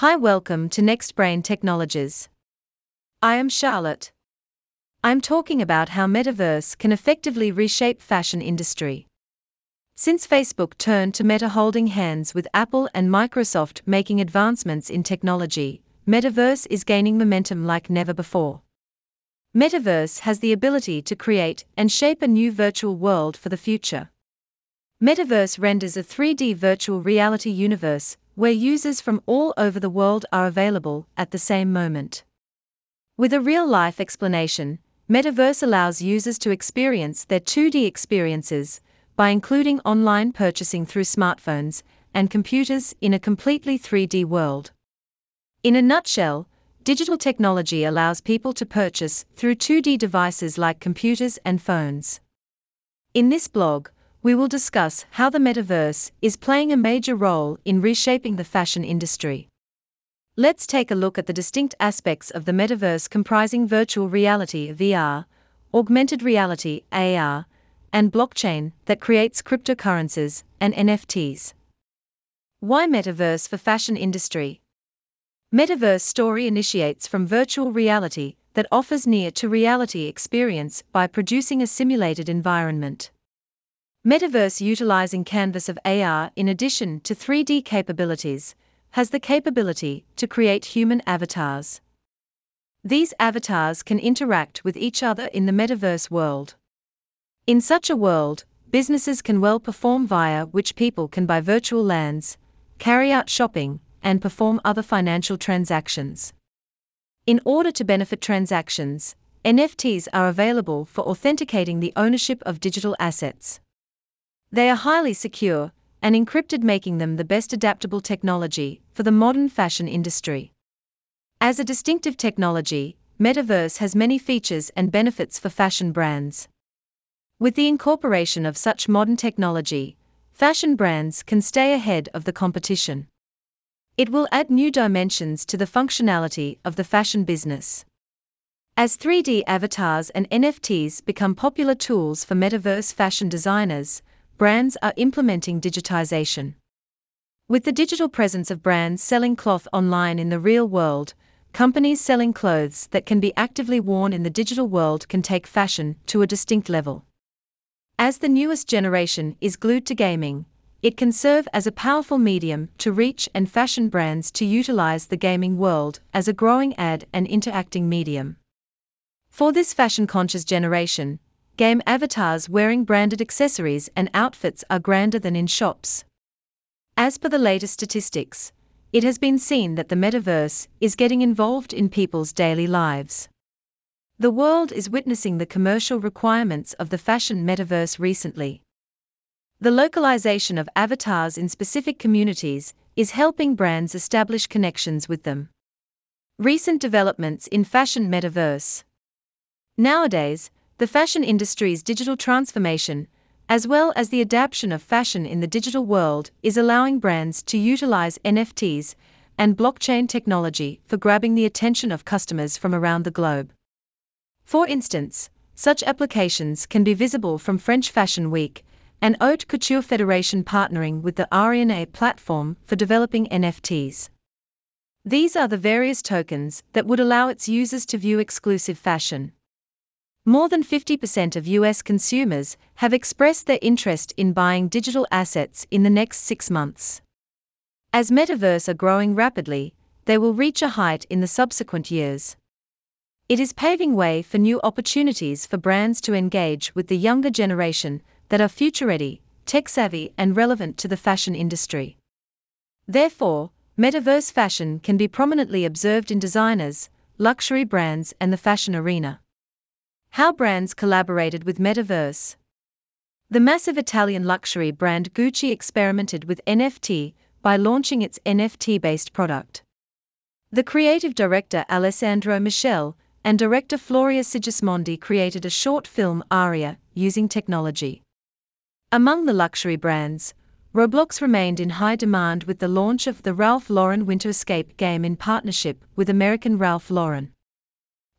Hi, welcome to NextBrain Technologies. I am Charlotte. I'm talking about how Metaverse can effectively reshape fashion industry. Since Facebook turned to Meta, holding hands with Apple and Microsoft making advancements in technology, Metaverse is gaining momentum like never before. Metaverse has the ability to create and shape a new virtual world for the future. Metaverse renders a 3D virtual reality universe where users from all over the world are available at the same moment. With a real-life explanation, Metaverse allows users to experience their 2D experiences by including online purchasing through smartphones and computers in a completely 3D world. In a nutshell, digital technology allows people to purchase through 2D devices like computers and phones. In this blog, we will discuss how the Metaverse is playing a major role in reshaping the fashion industry. Let's take a look at the distinct aspects of the Metaverse comprising virtual reality (VR), augmented reality (AR), and blockchain that creates cryptocurrencies and NFTs. Why Metaverse for fashion industry? Metaverse story initiates from virtual reality that offers near-to-reality experience by producing a simulated environment. Metaverse, utilizing canvas of AR in addition to 3D capabilities, has the capability to create human avatars. These avatars can interact with each other in the Metaverse world. In such a world, businesses can well perform via which people can buy virtual lands, carry out shopping, and perform other financial transactions. In order to benefit transactions, NFTs are available for authenticating the ownership of digital assets. They are highly secure and encrypted, making them the best adaptable technology for the modern fashion industry. As a distinctive technology, Metaverse has many features and benefits for fashion brands. With the incorporation of such modern technology, fashion brands can stay ahead of the competition. It will add new dimensions to the functionality of the fashion business. As 3D avatars and NFTs become popular tools for Metaverse fashion designers, brands are implementing digitization. With the digital presence of brands selling cloth online in the real world, companies selling clothes that can be actively worn in the digital world can take fashion to a distinct level. As the newest generation is glued to gaming, it can serve as a powerful medium to reach and fashion brands to utilize the gaming world as a growing ad and interacting medium. For this fashion-conscious generation, game avatars wearing branded accessories and outfits are grander than in shops. As per the latest statistics, it has been seen that the Metaverse is getting involved in people's daily lives. The world is witnessing the commercial requirements of the fashion Metaverse recently. The localization of avatars in specific communities is helping brands establish connections with them. Recent developments in fashion Metaverse. Nowadays, the fashion industry's digital transformation, as well as the adaptation of fashion in the digital world, is allowing brands to utilize NFTs and blockchain technology for grabbing the attention of customers from around the globe. For instance, such applications can be visible from French Fashion Week, and Haute Couture Federation partnering with the Aria platform for developing NFTs. These are the various tokens that would allow its users to view exclusive fashion. More than 50% of US consumers have expressed their interest in buying digital assets in the next 6 months. As Metaverse are growing rapidly, they will reach a height in the subsequent years. It is paving way for new opportunities for brands to engage with the younger generation that are future-ready, tech-savvy, and relevant to the fashion industry. Therefore, Metaverse fashion can be prominently observed in designers, luxury brands, and the fashion arena. How brands collaborated with Metaverse. The massive Italian luxury brand Gucci experimented with NFT by launching its NFT-based product. The creative director Alessandro Michele and director Floria Sigismondi created a short film, Aria, using technology. Among the luxury brands, Roblox remained in high demand with the launch of the Ralph Lauren Winter Escape game in partnership with American Ralph Lauren.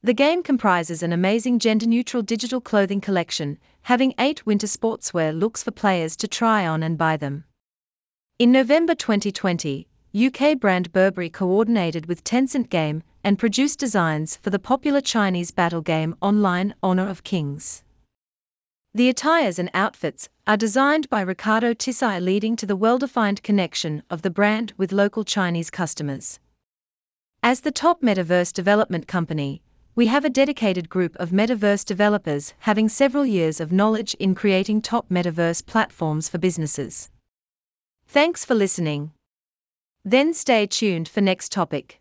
The game comprises an amazing gender-neutral digital clothing collection, having 8 winter sportswear looks for players to try on and buy them. In November 2020, UK brand Burberry coordinated with Tencent Game and produced designs for the popular Chinese battle game online Honor of Kings. The attires and outfits are designed by Riccardo Tisci, leading to the well-defined connection of the brand with local Chinese customers. As the top Metaverse development company, we have a dedicated group of Metaverse developers having several years of knowledge in creating top Metaverse platforms for businesses. Thanks for listening. Then stay tuned for next topic.